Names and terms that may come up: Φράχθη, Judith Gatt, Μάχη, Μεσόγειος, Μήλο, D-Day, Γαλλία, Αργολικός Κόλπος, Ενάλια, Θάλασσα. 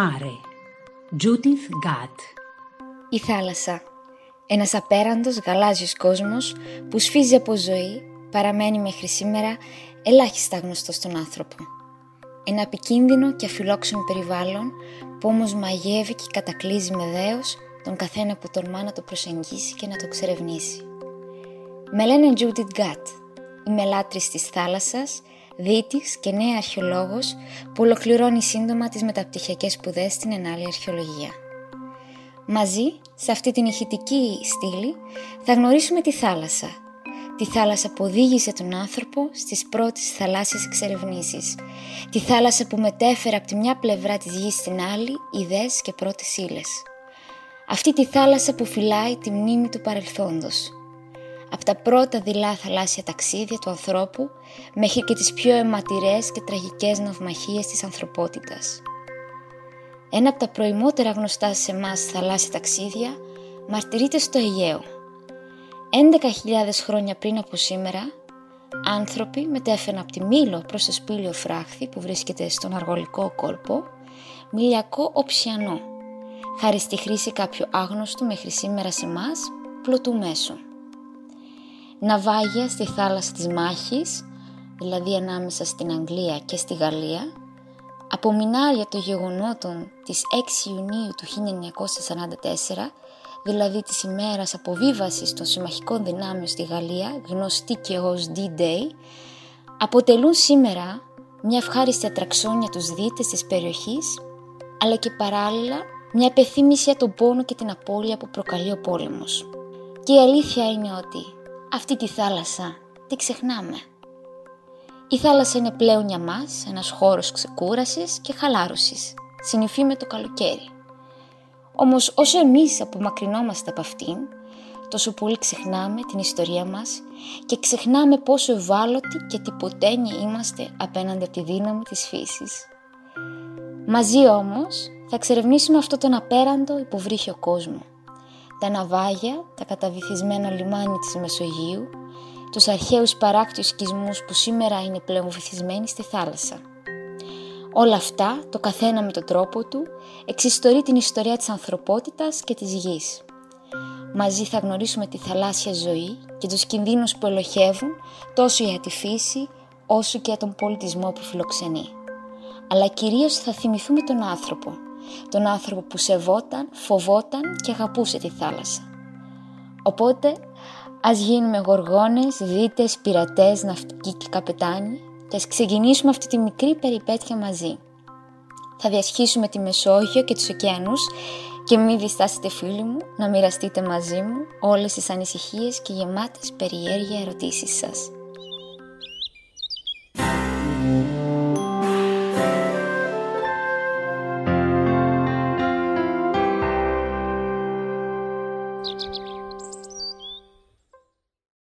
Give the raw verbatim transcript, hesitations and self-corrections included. μάρε. Judith Gatt. Η θάλασσα. Ένας απέραντος γαλάζιος κόσμος που σφίζει από ζωή, παραμένει μέχρι σήμερα ελάχιστα γνωστό στον άνθρωπο. Ένα επικίνδυνο και αφιλόξενο περιβάλλον που όμως μαγεύει και κατακλείζει με δέος τον καθένα που τολμά να το προσεγγίσει και να το εξερευνήσει. Με λένε Judith Gatt, η μελάτρης της θάλασσας, δίτης και νέα αρχαιολόγος που ολοκληρώνει σύντομα τις μεταπτυχιακές σπουδές στην Ενάλια αρχαιολογία. Μαζί, σε αυτή την ηχητική στήλη, θα γνωρίσουμε τη θάλασσα. Τη θάλασσα που οδήγησε τον άνθρωπο στις πρώτες θαλάσσιες εξερευνήσεις. Τη θάλασσα που μετέφερε από τη μια πλευρά της γης στην άλλη ιδέες και πρώτες ύλες. Αυτή τη θάλασσα που φυλάει τη μνήμη του παρελθόντος. Από τα πρώτα δειλά θαλάσσια ταξίδια του ανθρώπου μέχρι και τις πιο αιματηρές και τραγικές ναυμαχίες της ανθρωπότητας. Ένα από τα προημότερα γνωστά σε εμάς θαλάσσια ταξίδια μαρτυρείται στο Αιγαίο. έντεκα χιλιάδες χρόνια πριν από σήμερα, άνθρωποι μετέφεραν από τη Μήλο προς το σπήλαιο Φράχθη που βρίσκεται στον Αργολικό Κόλπο, Μηλιακό Ωκεανό, χάρη στη χρήση κάποιου άγνωστου μέχρι σήμερα σε εμάς πλωτού μέσου. Ναυάγια στη θάλασσα της Μάχης, δηλαδή ανάμεσα στην Αγγλία και στη Γαλλία, απομεινάρια των γεγονότων της έξι Ιουνίου του χίλια εννιακόσια σαράντα τέσσερα, δηλαδή της ημέρας αποβίβασης των συμμαχικών δυνάμεων στη Γαλλία, γνωστή και ως ντι ντέι, αποτελούν σήμερα μια ευχάριστη ατραξόνια τους δίτες της περιοχής, αλλά και παράλληλα μια επεθύμηση για τον πόνο και την απώλεια που προκαλεί ο πόλεμος. Και η αλήθεια είναι ότι αυτή τη θάλασσα την ξεχνάμε. Η θάλασσα είναι πλέον για μας ένας χώρος ξεκούρασης και χαλάρωσης, συνυφή με το καλοκαίρι. Όμως όσο εμείς απομακρυνόμαστε από αυτήν, τόσο πολύ ξεχνάμε την ιστορία μας και ξεχνάμε πόσο ευάλωτοι και τυποτένιοι είμαστε απέναντι από τη δύναμη της φύσης. Μαζί όμως θα εξερευνήσουμε αυτόν τον απέραντο υποβρύχιο κόσμο. Τα ναυάγια, τα καταβυθισμένα λιμάνια της Μεσογείου, τους αρχαίους παράκτιους οικισμούς που σήμερα είναι πλέον βυθισμένοι στη θάλασσα. Όλα αυτά, το καθένα με τον τρόπο του, εξιστορεί την ιστορία της ανθρωπότητας και της γης. Μαζί θα γνωρίσουμε τη θαλάσσια ζωή και τους κινδύνους που ελοχεύουν τόσο για τη φύση όσο και για τον πολιτισμό που φιλοξενεί. Αλλά κυρίως θα θυμηθούμε τον άνθρωπο. Τον άνθρωπο που σεβόταν, φοβόταν και αγαπούσε τη θάλασσα. Οπότε, ας γίνουμε γοργόνες, δίτες, πειρατές, ναυτικοί και καπετάνοι και ας ξεκινήσουμε αυτή τη μικρή περιπέτεια μαζί. Θα διασχίσουμε τη Μεσόγειο και τους ωκεανούς και μην διστάσετε φίλοι μου να μοιραστείτε μαζί μου όλες τις ανησυχίες και γεμάτες περιέργεια ερωτήσεις σας.